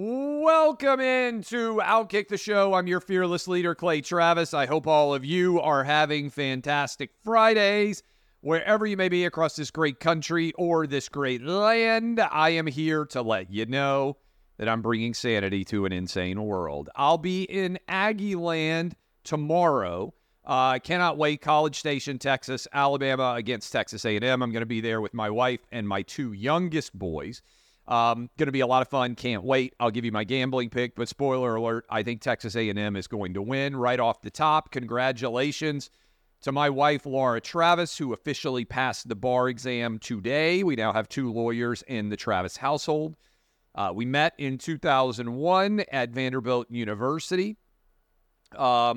Welcome into Outkick the Show. I'm your fearless leader, Clay Travis. I hope all of you are having fantastic Fridays. Wherever you may be across this great country or this great land, I am here to let you know that I'm bringing sanity to an insane world. I'll be in Aggieland tomorrow. I cannot wait. College Station, Texas, Alabama against Texas A&M. I'm going to be there with my wife and my two youngest boys. Going to be a lot of fun. Can't wait. I'll give you my gambling pick, but spoiler alert, I think Texas A&M is going to win right off the top. Congratulations to my wife, Laura Travis, who officially passed the bar exam today. We now have two lawyers in the Travis household. We met in 2001 at Vanderbilt University. I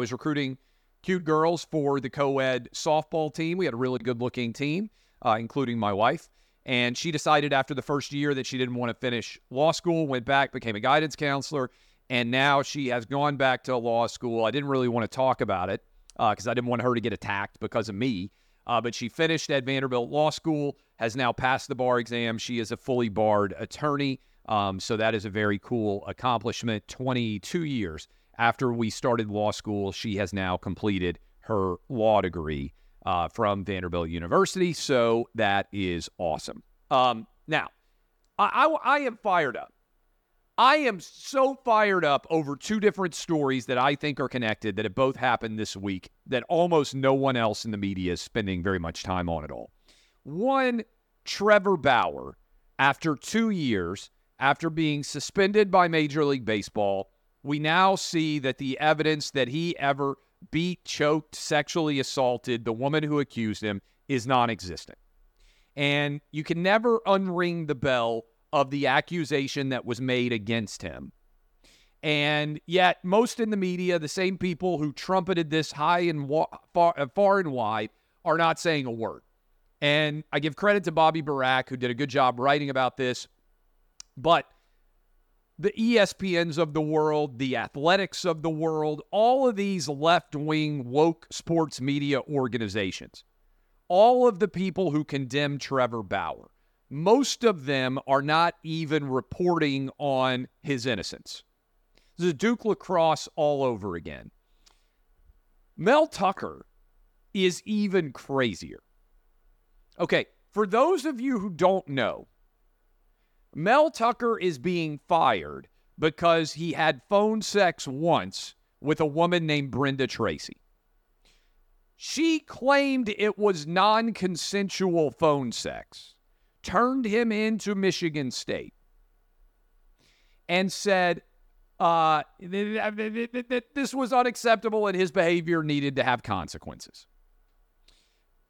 was recruiting cute girls for the co-ed softball team. We had a really good-looking team, including my wife. And she decided after the first year that she didn't want to finish law school, went back, became a guidance counselor, and now she has gone back to law school. I didn't really want to talk about it because I didn't want her to get attacked because of me. But she finished at Vanderbilt Law School, has now passed the bar exam. She is a fully barred attorney, so that is a very cool accomplishment. 22 years after we started law school, she has now completed her law degree from Vanderbilt University, so that is awesome. Now, I am fired up. I am so fired up over two different stories that I think are connected that have both happened this week that almost no one else in the media is spending very much time on at all. One, Trevor Bauer, after 2 years, after being suspended by Major League Baseball, we now see that the evidence that he ever beat, choked, sexually assaulted the woman who accused him is non-existent. And you can never unring the bell of the accusation that was made against him. And yet, most in the media, the same people who trumpeted this high and far and wide are not saying a word. And I give credit to Bobby Barak, who did a good job writing about this, but the ESPNs of the world, the Athletics of the world, all of these left-wing woke sports media organizations, all of the people who condemn Trevor Bauer, most of them are not even reporting on his innocence. This is Duke lacrosse all over again. Mel Tucker is even crazier. Okay, for those of you who don't know, Mel Tucker is being fired because he had phone sex once with a woman named Brenda Tracy. She claimed it was non-consensual phone sex, turned him into Michigan State, and said that this was unacceptable and his behavior needed to have consequences.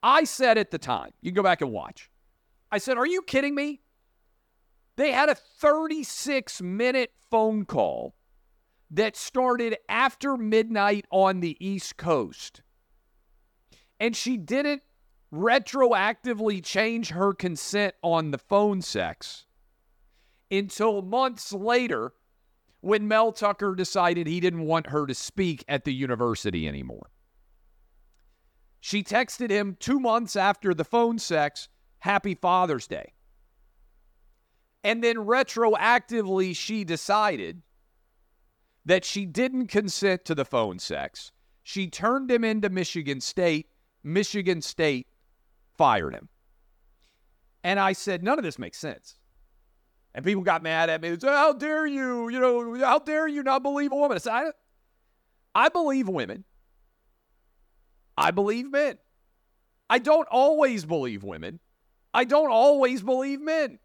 I said at the time, you can go back and watch, I said, are you kidding me? They had a 36-minute phone call that started after midnight on the East Coast. And she didn't retroactively change her consent on the phone sex until months later when Mel Tucker decided he didn't want her to speak at the university anymore. She texted him 2 months after the phone sex, Happy Father's Day. And then retroactively, she decided that she didn't consent to the phone sex. She turned him into Michigan State. Michigan State fired him. And I said, none of this makes sense. And people got mad at me. They said, how dare you? You know, how dare you not believe a woman? I said, I believe women. I believe men. I don't always believe women. I don't always believe men.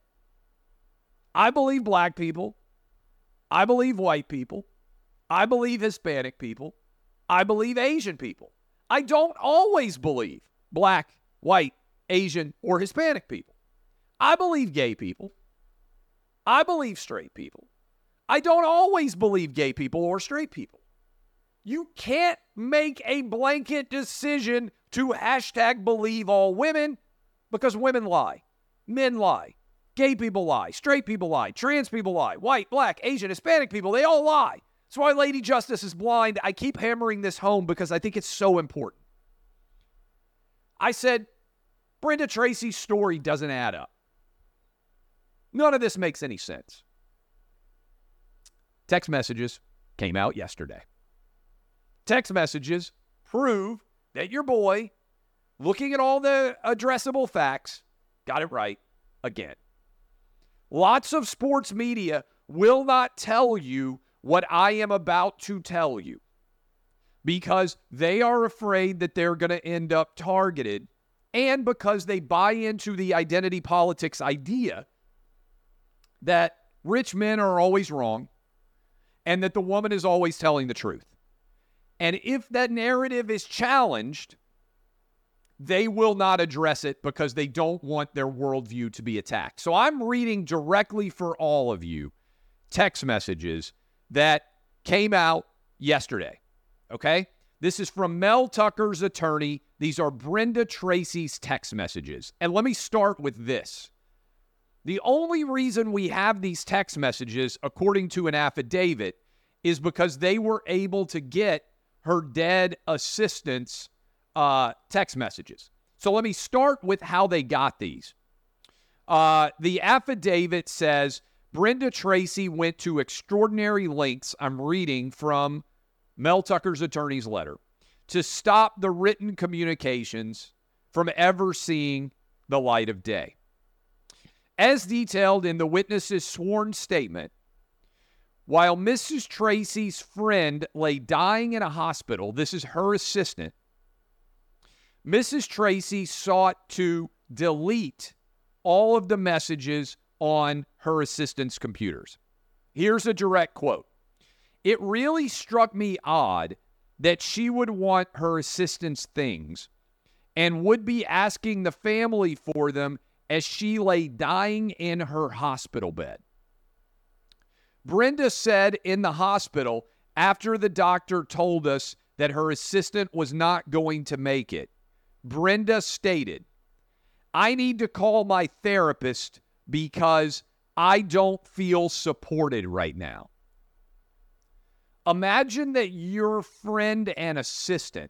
I believe black people. I believe white people. I believe Hispanic people. I believe Asian people. I don't always believe black, white, Asian, or Hispanic people. I believe gay people. I believe straight people. I don't always believe gay people or straight people. You can't make a blanket decision to hashtag believe all women because women lie, men lie, gay people lie, straight people lie, trans people lie, white, black, Asian, Hispanic people, they all lie. That's why Lady Justice is blind. I keep hammering this home because I think it's so important. I said, Brenda Tracy's story doesn't add up. None of this makes any sense. Text messages came out yesterday. Text messages prove that your boy, looking at all the addressable facts, got it right again. Lots of sports media will not tell you what I am about to tell you because they are afraid that they're going to end up targeted and because they buy into the identity politics idea that rich men are always wrong and that the woman is always telling the truth. And if that narrative is challenged, they will not address it because they don't want their worldview to be attacked. So I'm reading directly for all of you text messages that came out yesterday, okay? This is from Mel Tucker's attorney. These are Brenda Tracy's text messages. And let me start with this. The only reason we have these text messages, according to an affidavit, is because they were able to get her dead assistant's text messages. So let me start with how they got these. The affidavit says, Brenda Tracy went to extraordinary lengths, I'm reading from Mel Tucker's attorney's letter, to stop the written communications from ever seeing the light of day. As detailed in the witness's sworn statement, while Mrs. Tracy's friend lay dying in a hospital, this is her assistant, Mrs. Tracy sought to delete all of the messages on her assistant's computers. Here's a direct quote. It really struck me odd that she would want her assistant's things and would be asking the family for them as she lay dying in her hospital bed. Brenda said in the hospital after the doctor told us that her assistant was not going to make it, Brenda stated, I need to call my therapist because I don't feel supported right now. Imagine that your friend and assistant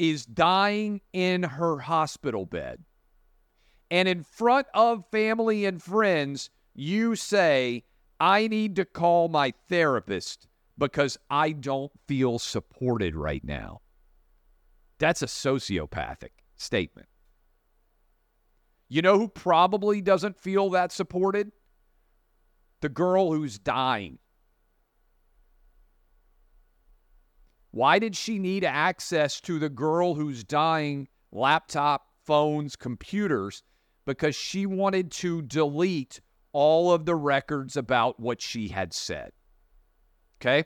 is dying in her hospital bed. And in front of family and friends, you say, I need to call my therapist because I don't feel supported right now. That's a sociopathic statement. You know who probably doesn't feel that supported? The girl who's dying. Why did she need access to the girl who's dying laptop, phones, computers? Because she wanted to delete all of the records about what she had said. Okay?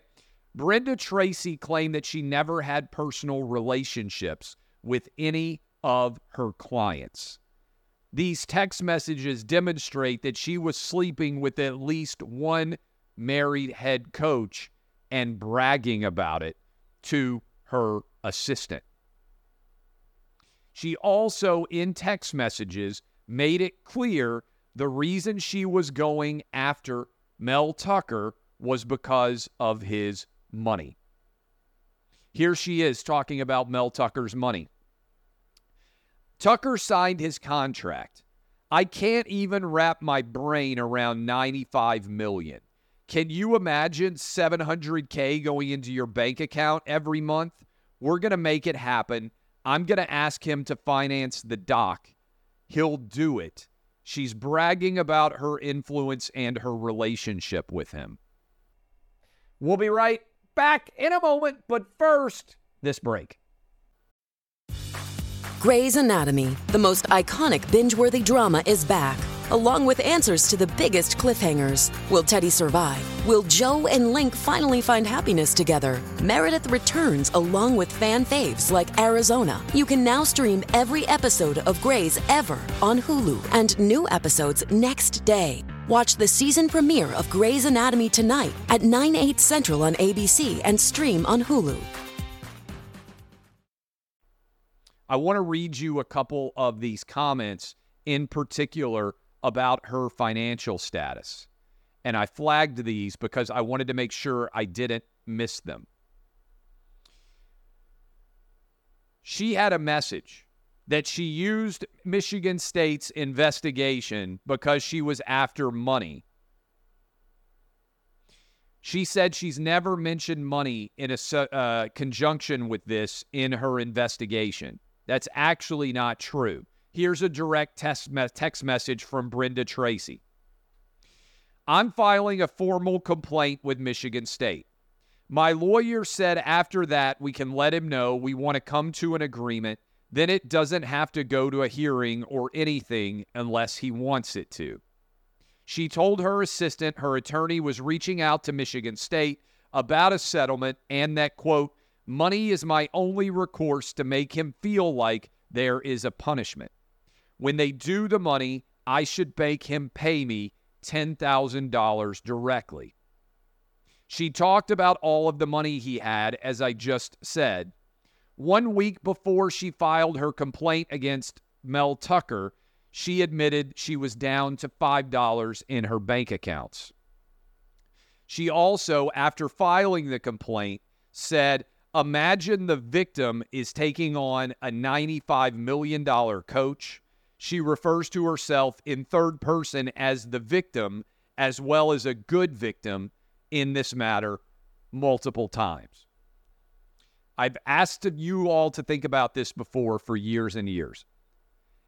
Brenda Tracy claimed that she never had personal relationships with any of her clients. These text messages demonstrate that she was sleeping with at least one married head coach and bragging about it to her assistant. She also, in text messages, made it clear the reason she was going after Mel Tucker was because of his money. Here she is talking about Mel Tucker's money. Tucker signed his contract. I can't even wrap my brain around $95 million. Can you imagine $700K going into your bank account every month? We're going to make it happen. I'm going to ask him to finance the doc. He'll do it. She's bragging about her influence and her relationship with him. We'll be right back in a moment, but first, this break. Grey's Anatomy, the most iconic binge-worthy drama, is back, along with answers to the biggest cliffhangers. Will Teddy survive? Will Joe and Link finally find happiness together? Meredith returns along with fan faves like Arizona. You can now stream every episode of Grey's ever on Hulu and new episodes next day. Watch the season premiere of Grey's Anatomy tonight at 9, 8 Central on ABC and stream on Hulu. I want to read you a couple of these comments, in particular about her financial status. And I flagged these because I wanted to make sure I didn't miss them. She had a message that she used Michigan State's investigation because she was after money. She said she's never mentioned money in a conjunction with this in her investigation. That's actually not true. Here's a direct text message from Brenda Tracy. I'm filing a formal complaint with Michigan State. My lawyer said after that we can let him know we want to come to an agreement. Then it doesn't have to go to a hearing or anything unless he wants it to. She told her assistant her attorney was reaching out to Michigan State about a settlement and that, quote, money is my only recourse to make him feel like there is a punishment. When they do the money, I should make him pay me $10,000 directly. She talked about all of the money he had, as I just said. 1 week before she filed her complaint against Mel Tucker, she admitted she was down to $5 in her bank accounts. She also, after filing the complaint, said, imagine the victim is taking on a $95 million coach. She refers to herself in third person as the victim, as well as a good victim in this matter multiple times. I've asked you all to think about this before for years and years.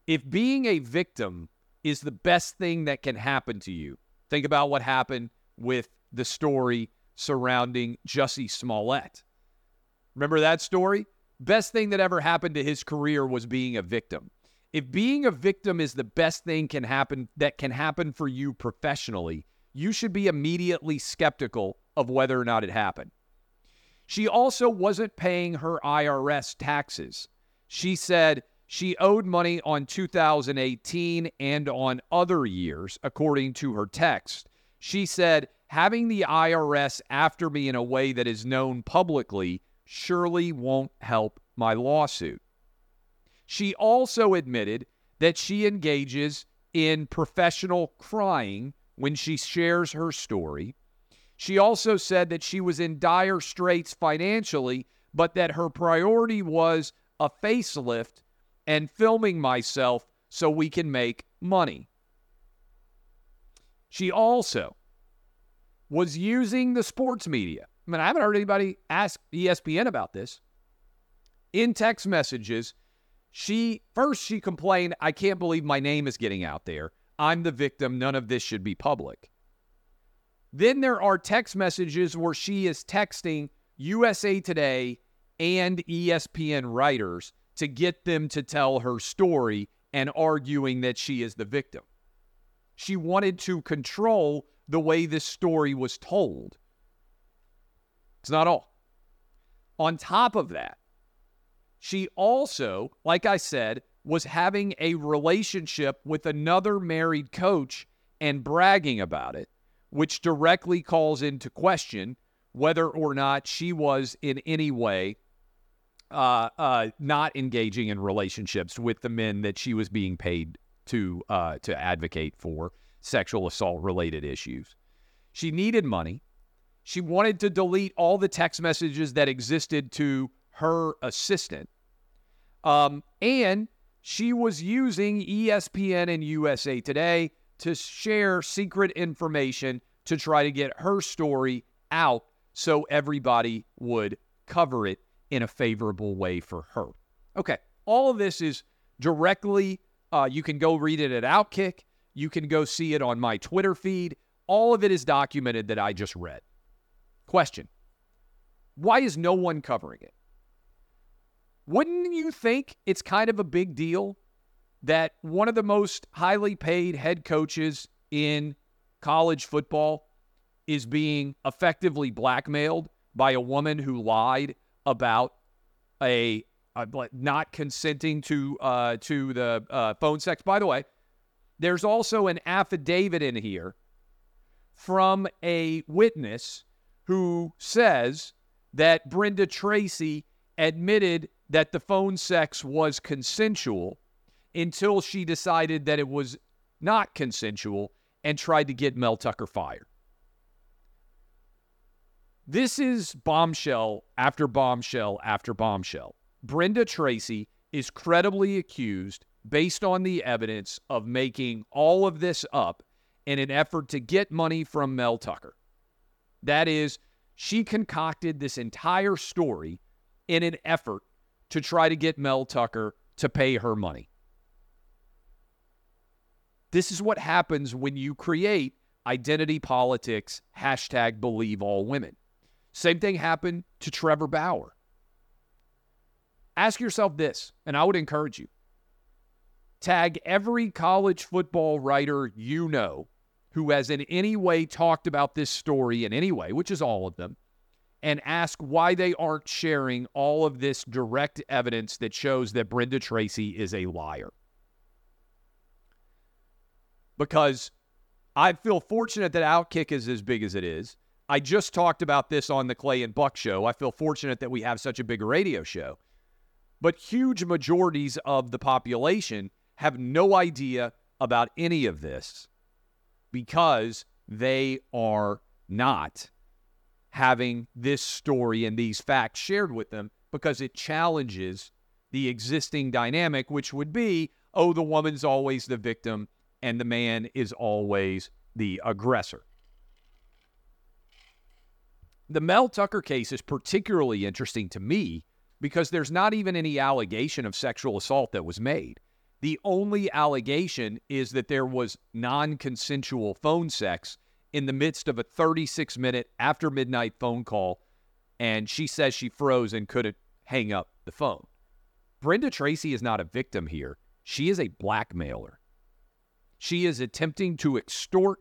If being a victim is the best thing that can happen to you, think about what happened with the story surrounding Jussie Smollett. Remember that story? Best thing that ever happened to his career was being a victim. If being a victim is the best thing that can happen for you professionally, you should be immediately skeptical of whether or not it happened. She also wasn't paying her IRS taxes. She said she owed money on 2018 and on other years, according to her text. She said, having the IRS after me in a way that is known publicly surely won't help my lawsuit. She also admitted that she engages in professional crying when she shares her story. She also said that she was in dire straits financially, but that her priority was a facelift and filming myself so we can make money. She also was using the sports media. I mean, I haven't heard anybody ask ESPN about this. In text messages, she complained, I can't believe my name is getting out there. I'm the victim. None of this should be public. Then there are text messages where she is texting USA Today and ESPN writers to get them to tell her story and arguing that she is the victim. She wanted to control the way this story was told. It's not all. On top of that, she also, like I said, was having a relationship with another married coach and bragging about it, which directly calls into question whether or not she was in any way not engaging in relationships with the men that she was being paid to advocate for sexual assault-related issues. She needed money. She wanted to delete all the text messages that existed to her assistant. And she was using ESPN and USA Today to share secret information to try to get her story out so everybody would cover it in a favorable way for her. Okay, all of this is directly, you can go read it at Outkick. You can go see it on my Twitter feed. All of it is documented that I just read. Question, why is no one covering it? Wouldn't you think it's kind of a big deal that one of the most highly paid head coaches in college football is being effectively blackmailed by a woman who lied about not consenting to the phone sex? By the way, there's also an affidavit in here from a witness who says that Brenda Tracy admitted that the phone sex was consensual until she decided that it was not consensual and tried to get Mel Tucker fired. This is bombshell after bombshell after bombshell. Brenda Tracy is credibly accused, based on the evidence, of making all of this up in an effort to get money from Mel Tucker. That is, she concocted this entire story in an effort to try to get Mel Tucker to pay her money. This is what happens when you create identity politics, hashtag believe all women. Same thing happened to Trevor Bauer. Ask yourself this, and I would encourage you. Tag every college football writer you know who has in any way talked about this story in any way, which is all of them, and ask why they aren't sharing all of this direct evidence that shows that Brenda Tracy is a liar. Because I feel fortunate that Outkick is as big as it is. I just talked about this on the Clay and Buck show. I feel fortunate that we have such a big radio show. But huge majorities of the population have no idea about any of this because they are not having this story and these facts shared with them because it challenges the existing dynamic, which would be, oh, the woman's always the victim and the man is always the aggressor. The Mel Tucker case is particularly interesting to me because there's not even any allegation of sexual assault that was made. The only allegation is that there was non-consensual phone sex in the midst of a 36-minute after midnight phone call, and she says she froze and couldn't hang up the phone. Brenda Tracy is not a victim here. She is a blackmailer. She is attempting to extort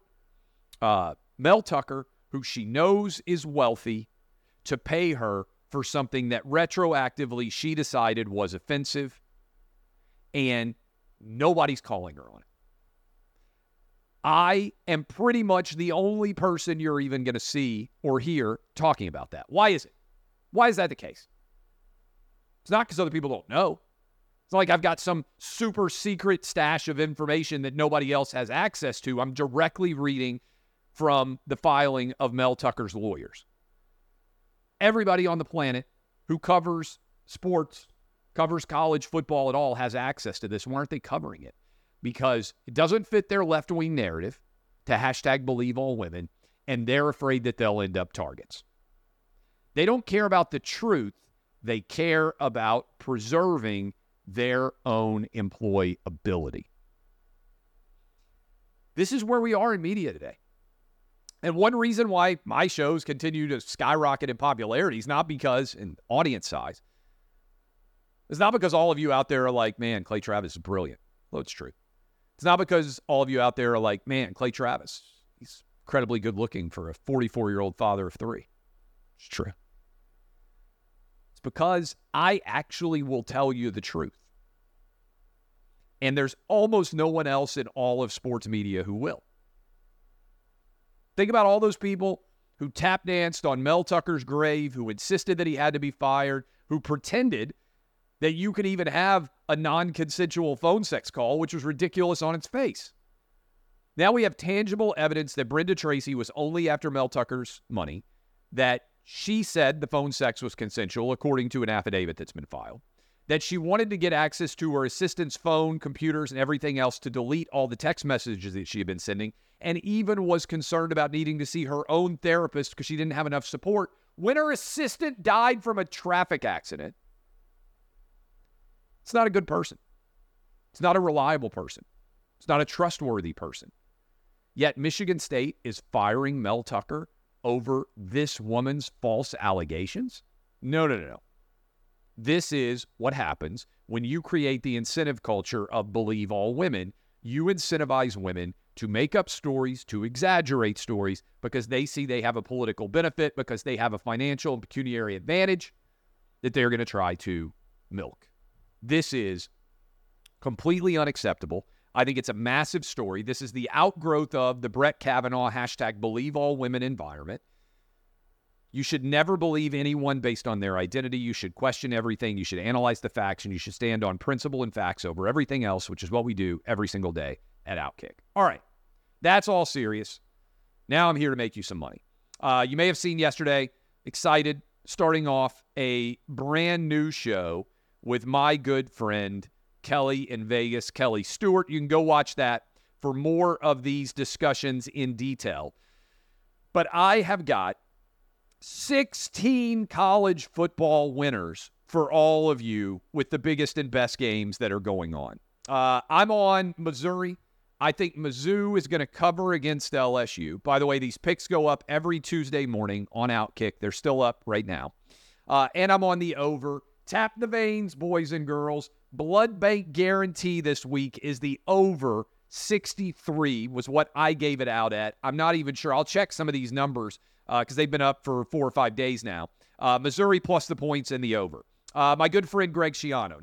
Mel Tucker, who she knows is wealthy, to pay her for something that retroactively she decided was offensive, and nobody's calling her on it. I am pretty much the only person you're even going to see or hear talking about that. Why is it? Why is that the case? It's not because other people don't know. It's not like I've got some super secret stash of information that nobody else has access to. I'm directly reading from the filing of Mel Tucker's lawyers. Everybody on the planet who covers sports, covers college football at all, has access to this. Why aren't they covering it? Because it doesn't fit their left-wing narrative to hashtag believe all women, and they're afraid that they'll end up targets. They don't care about the truth. They care about preserving their own employability. This is where we are in media today. And one reason why my shows continue to skyrocket in popularity is not because, in audience size, it's not because all of you out there are like, man, Clay Travis is brilliant. Well, it's true. It's not because all of you out there are like, man, Clay Travis, he's incredibly good looking for a 44-year-old father of three. It's true. Because I actually will tell you the truth. And there's almost no one else in all of sports media who will. Think about all those people who tap danced on Mel Tucker's grave, who insisted that he had to be fired, who pretended that you could even have a non-consensual phone sex call, which was ridiculous on its face. Now we have tangible evidence that Brenda Tracy was only after Mel Tucker's money, that she said the phone sex was consensual, according to an affidavit that's been filed, that she wanted to get access to her assistant's phone, computers, and everything else to delete all the text messages that she had been sending, and even was concerned about needing to see her own therapist because she didn't have enough support when her assistant died from a traffic accident. It's not a good person. It's not a reliable person. It's not a trustworthy person. Yet Michigan State is firing Mel Tucker over this woman's false allegations? No. This is what happens when you create the incentive culture of believe all women. You incentivize women to make up stories, to exaggerate stories, because they see they have a political benefit, because they have a financial and pecuniary advantage that they're going to try to milk. This is completely unacceptable. I think it's a massive story. This is the outgrowth of the Brett Kavanaugh #BelieveAllWomen environment. You should never believe anyone based on their identity. You should question everything. You should analyze the facts, and you should stand on principle and facts over everything else, which is what we do every single day at Outkick. All right. That's all serious. Now I'm here to make you some money. You may have seen yesterday, excited, starting off a brand new show with my good friend, Kelly in Vegas, Kelly Stewart. You can go watch that for more of these discussions in detail. But I have got 16 college football winners for all of you with the biggest and best games that are going on. I'm on Missouri. I think Mizzou is going to cover against LSU. By the way, these picks go up every Tuesday morning on Outkick. They're still up right now. And I'm on the over. Tap the veins, boys and girls. Blood Bank Guarantee this week is the over 63 was what I gave it out at. I'm not even sure. I'll check some of these numbers because they've been up for 4 or 5 days now. Missouri plus the points and the over. My good friend Greg Schiano.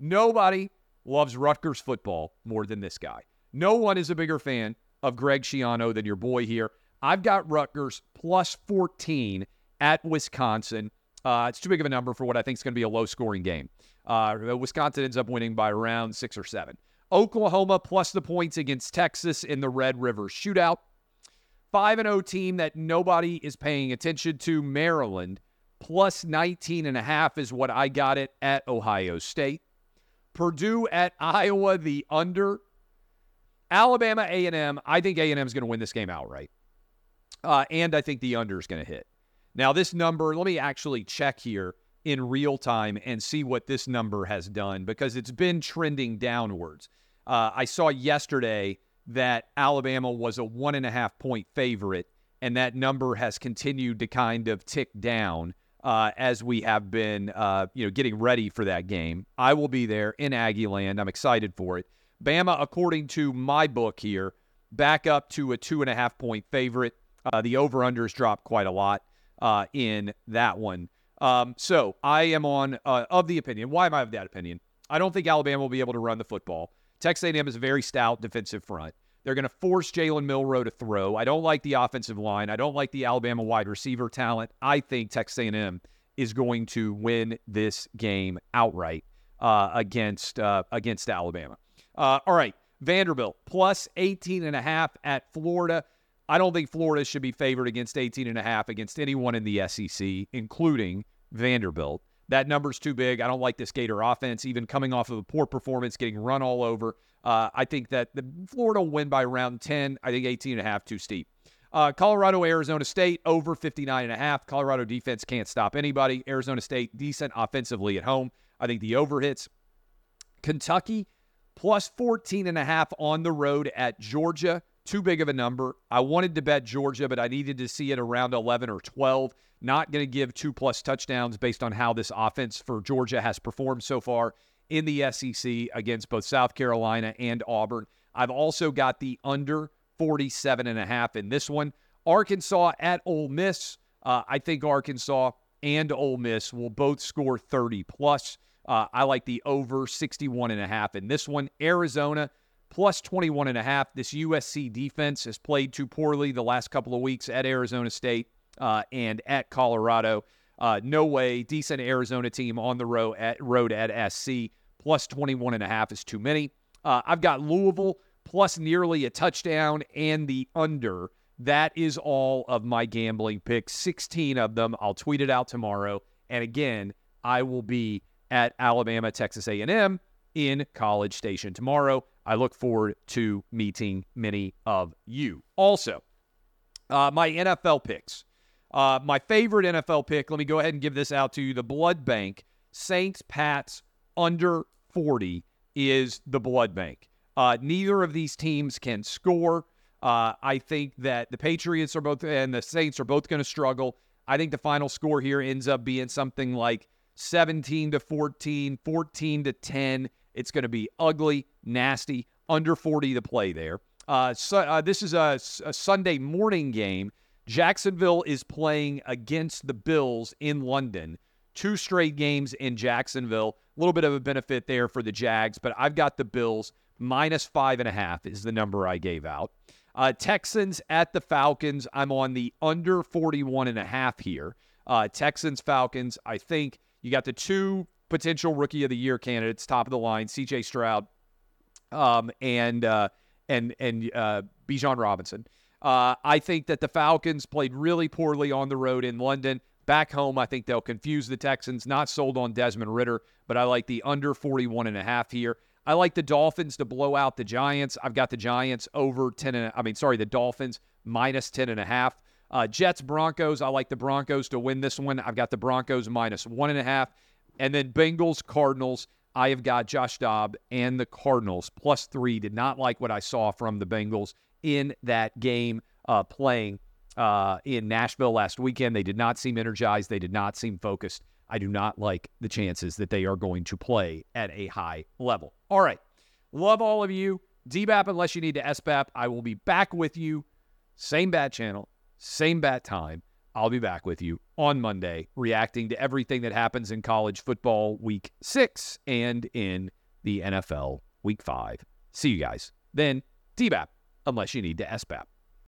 Nobody loves Rutgers football more than this guy. No one is a bigger fan of Greg Schiano than your boy here. I've got Rutgers plus 14 at Wisconsin. It's too big of a number for what I think is going to be a low-scoring game. Wisconsin ends up winning by around 6 or 7. Oklahoma plus the points against Texas in the Red River Shootout. 5-0 team that nobody is paying attention to, Maryland, plus 19.5 is what I got it at Ohio State. Purdue at Iowa, the under. Alabama A&M, I think A&M is going to win this game outright. And I think the under is going to hit. Now, this number, let me actually check here in real time and see what this number has done because it's been trending downwards. I saw yesterday that Alabama was a 1.5-point favorite, and that number has continued to kind of tick down as we have been getting ready for that game. I will be there in Aggieland. I'm excited for it. Bama, according to my book here, back up to a 2.5-point favorite. The over-under has dropped quite a lot in that one. So I am on of the opinion. Why am I of that opinion? I don't think Alabama will be able to run the football. Texas A&M is a very stout defensive front. They're going to force Jalen Milroe to throw. I don't like the offensive line. I don't like the Alabama wide receiver talent. I think Texas A&M is going to win this game outright against Alabama. All right, Vanderbilt, plus 18.5 at Florida. I don't think Florida should be favored against 18.5 against anyone in the SEC, including Vanderbilt. That number's too big. I don't like this Gator offense, even coming off of a poor performance, getting run all over. I think that the Florida will win by around 10. I think 18.5 too steep. Colorado, Arizona State, over 59.5. Colorado defense can't stop anybody. Arizona State, decent offensively at home. I think the over hits. Kentucky, plus 14.5 on the road at Georgia. Too big of a number. I wanted to bet Georgia, but I needed to see it around 11 or 12. Not going to give 2+ touchdowns based on how this offense for Georgia has performed so far in the SEC against both South Carolina and Auburn. I've also got the under 47.5 in this one. Arkansas at Ole Miss. I think Arkansas and Ole Miss will both score 30+. I like the over 61.5 in this one. Arizona plus 21.5. This USC defense has played too poorly the last couple of weeks at Arizona State and at Colorado. No way. Decent Arizona team on the road at SC. Plus 21.5 is too many. I've got Louisville plus nearly a touchdown and the under. That is all of my gambling picks. 16 of them. I'll tweet it out tomorrow. And again, I will be at Alabama, Texas A&M in College Station tomorrow. I look forward to meeting many of you. Also, my NFL picks. My favorite NFL pick, let me go ahead and give this out to you, the Blood Bank. Saints-Pats under 40 is the Blood Bank. Neither of these teams can score. I think that the Patriots are both and the Saints are both going to struggle. I think the final score here ends up being something like 17-14, 14-10. It's going to be ugly, nasty, under 40 to play there. This is a Sunday morning game. Jacksonville is playing against the Bills in London. 2 straight games in Jacksonville. A little bit of a benefit there for the Jags, but I've got the Bills minus 5.5 is the number I gave out. Texans at the Falcons. I'm on the under 41.5 here. Texans, Falcons. I think you got the two potential Rookie of the Year candidates, top of the line, C.J. Stroud and Bijan Robinson. I think that the Falcons played really poorly on the road in London. Back home, I think they'll confuse the Texans. Not sold on Desmond Ridder, but I like the under 41.5 here. I like the Dolphins to blow out the Giants. I've got the Giants over 10 and the Dolphins minus 10.5. Jets, Broncos. I like the Broncos to win this one. I've got the Broncos minus 1.5. And then Bengals, Cardinals. I have got Josh Dobbs and the Cardinals plus 3. Did not like what I saw from the Bengals in that game playing in Nashville last weekend. They did not seem energized. They did not seem focused. I do not like the chances that they are going to play at a high level. All right. Love all of you. DBAP, unless you need to SBAP, I will be back with you. Same bat channel, same bat time. I'll be back with you on Monday, reacting to everything that happens in college football week 6 and in the NFL week 5. See you guys. Then DBAP, unless you need to SBAP.